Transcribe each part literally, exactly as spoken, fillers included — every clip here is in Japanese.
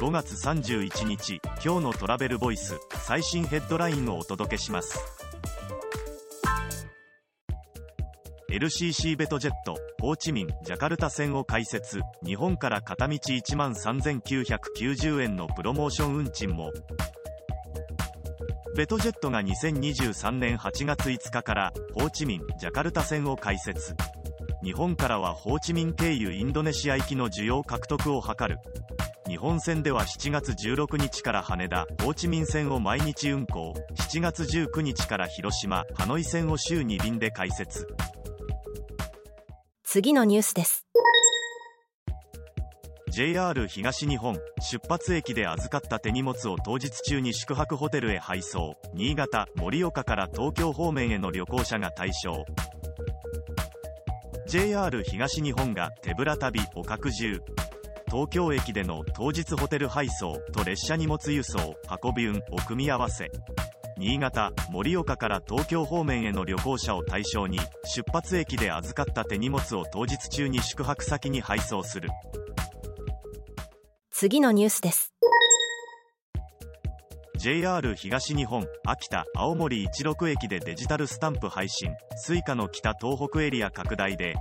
ごがつさんじゅういちにち、今日のトラベルボイス、最新ヘッドラインをお届けします。 エルシーシー ベトジェット、ホーチミン・ジャカルタ線を開設。日本から片道 いちまんさんぜんきゅうひゃくきゅうじゅうえんのプロモーション運賃も。ベトジェットがにせんにじゅうさんねんはちがついつかからホーチミン・ジャカルタ線を開設。日本からはホーチミン経由インドネシア行きの需要獲得を図る。日本線ではしちがつじゅうろくにちから羽田・ホーチミン線を毎日運行、しちがつじゅうくにちから広島・ハノイ線を週にびんで開設。次のニュースです。ジェイアール 東日本、出発駅で預かった手荷物を当日中に宿泊ホテルへ配送。新潟、盛岡から東京方面への旅行者が対象。ジェイアール 東日本が手ぶら旅を拡充。東京駅での当日ホテル配送と列車荷物輸送、運び運を組み合わせ、新潟、盛岡から東京方面への旅行者を対象に、出発駅で預かった手荷物を当日中に宿泊先に配送する。次のニュースです。ジェイアール 東日本、秋田、青森じゅうろくえきでデジタルスタンプ配信、スイカ の北東北エリア拡大で。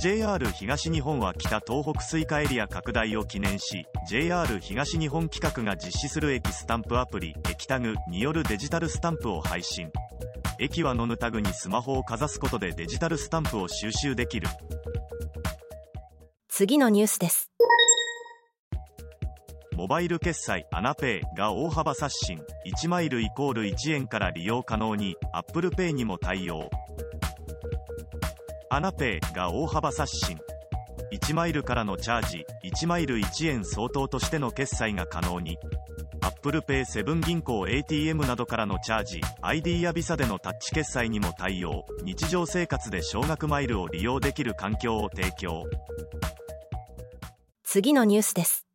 ジェイアール 東日本は北東北スイカエリア拡大を記念し、ジェイアール 東日本企画が実施する駅スタンプアプリ、駅タグによるデジタルスタンプを配信。駅はノヌタグにスマホをかざすことでデジタルスタンプを収集できる。次のニュースです。モバイル決済 エーエヌエー Pay が大幅刷新、いちマイルイコールいちえんから利用可能に、Apple Pay にも対応。エーエヌエー Pay が大幅刷新。いちマイルからのチャージ、いちマイルいちえん相当としての決済が可能に。Apple Pay セブン銀行 エーティーエム などからのチャージ、アイディー や Visa でのタッチ決済にも対応。日常生活で少額マイルを利用できる環境を提供。次のニュースです。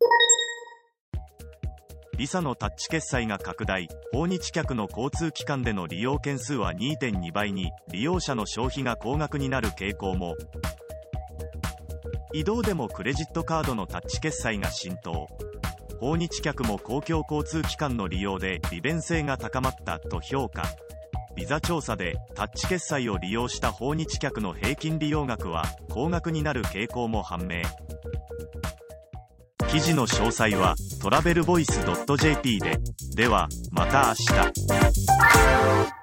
Visa のタッチ決済が拡大。訪日客の交通機関での利用件数は にてんにばいに、利用者の消費が高額になる傾向も。移動でもクレジットカードのタッチ決済が浸透。訪日客も公共交通機関の利用で利便性が高まったと評価。Visa調査でタッチ決済を利用した訪日客の平均利用額は高額になる傾向も判明。記事の詳細はトラベルボイス .jp で。ではまた明日。